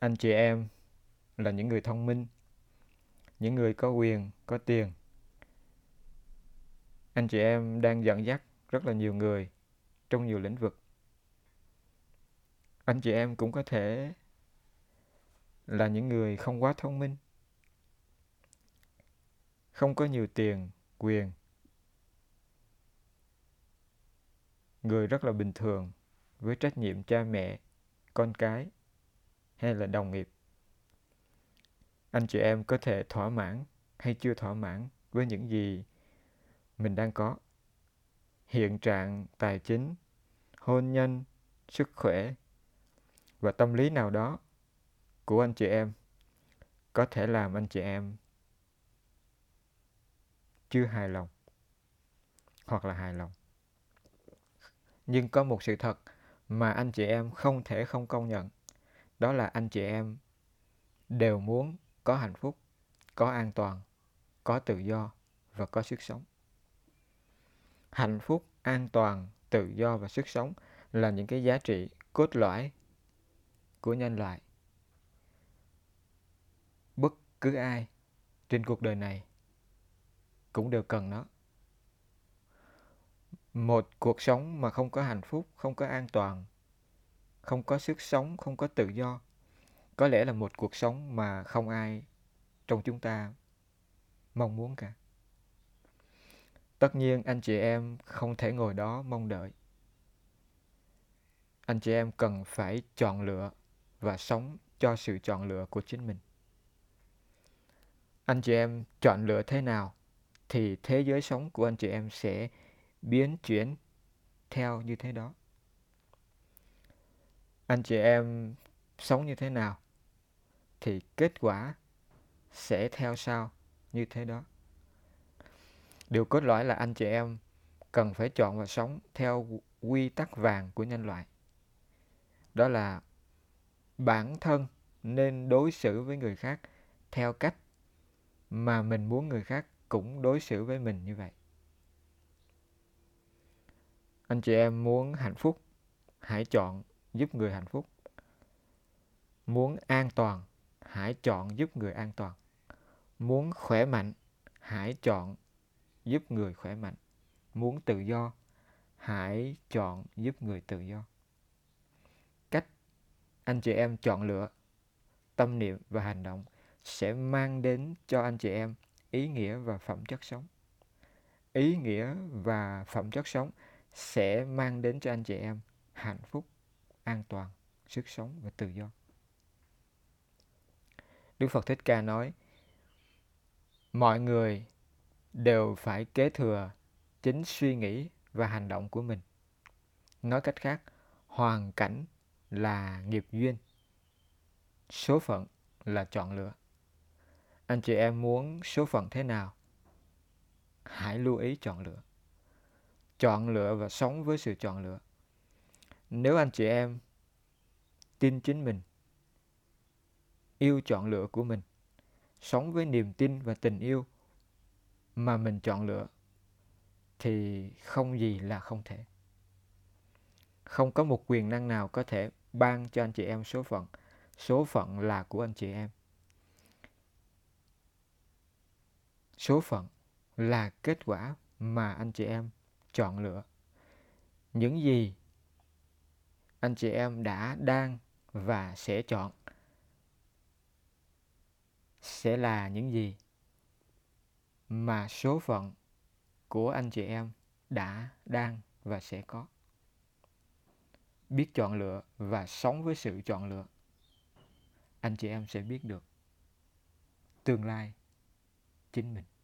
anh chị em là những người thông minh, những người có quyền, có tiền. Anh chị em đang dẫn dắt rất là nhiều người trong nhiều lĩnh vực. Anh chị em cũng có thể là những người không quá thông minh, không có nhiều tiền, quyền, người rất là bình thường với trách nhiệm cha mẹ, con cái hay là đồng nghiệp. Anh chị em có thể thỏa mãn hay chưa thỏa mãn với những gì mình đang có. Hiện trạng tài chính, hôn nhân, sức khỏe và tâm lý nào đó của anh chị em có thể làm anh chị em chưa hài lòng hoặc là hài lòng. Nhưng có một sự thật mà anh chị em không thể không công nhận, đó là anh chị em đều muốn có hạnh phúc, có an toàn, có tự do và có sức sống. Hạnh phúc, an toàn, tự do và sức sống là những cái giá trị cốt lõi của nhân loại. Bất cứ ai trên cuộc đời này cũng đều cần nó. Một cuộc sống mà không có hạnh phúc, không có an toàn, không có sức sống, không có tự do, có lẽ là một cuộc sống mà không ai trong chúng ta mong muốn cả. Tất nhiên anh chị em không thể ngồi đó mong đợi. Anh chị em cần phải chọn lựa và sống cho sự chọn lựa của chính mình. Anh chị em chọn lựa thế nào thì thế giới sống của anh chị em sẽ biến chuyển theo như thế đó. Anh chị em sống như thế nào thì kết quả sẽ theo sau như thế đó. Điều cốt lõi là anh chị em cần phải chọn và sống theo quy tắc vàng của nhân loại. Đó là bản thân nên đối xử với người khác theo cách mà mình muốn người khác cũng đối xử với mình như vậy. Anh chị em muốn hạnh phúc, hãy chọn giúp người hạnh phúc. Muốn an toàn, hãy chọn giúp người an toàn. Muốn khỏe mạnh, hãy chọn giúp người khỏe mạnh. Muốn tự do, hãy chọn giúp người tự do. Cách anh chị em chọn lựa, tâm niệm và hành động sẽ mang đến cho anh chị em ý nghĩa và phẩm chất sống. Ý nghĩa và phẩm chất sống sẽ mang đến cho anh chị em hạnh phúc, an toàn, sức sống và tự do. Đức Phật Thích Ca nói, mọi người đều phải kế thừa chính suy nghĩ và hành động của mình. Nói cách khác, hoàn cảnh là nghiệp duyên, số phận là chọn lựa. Anh chị em muốn số phận thế nào? Hãy lưu ý chọn lựa. Chọn lựa và sống với sự chọn lựa. Nếu anh chị em tin chính mình, yêu chọn lựa của mình, sống với niềm tin và tình yêu mà mình chọn lựa, thì không gì là không thể. Không có một quyền năng nào có thể ban cho anh chị em số phận. Số phận là của anh chị em. Số phận là kết quả mà anh chị em chọn lựa. Những gì anh chị em đã, đang và sẽ chọn sẽ là những gì mà số phận của anh chị em đã, đang và sẽ có. Biết chọn lựa và sống với sự chọn lựa, anh chị em sẽ biết được tương lai chính mình.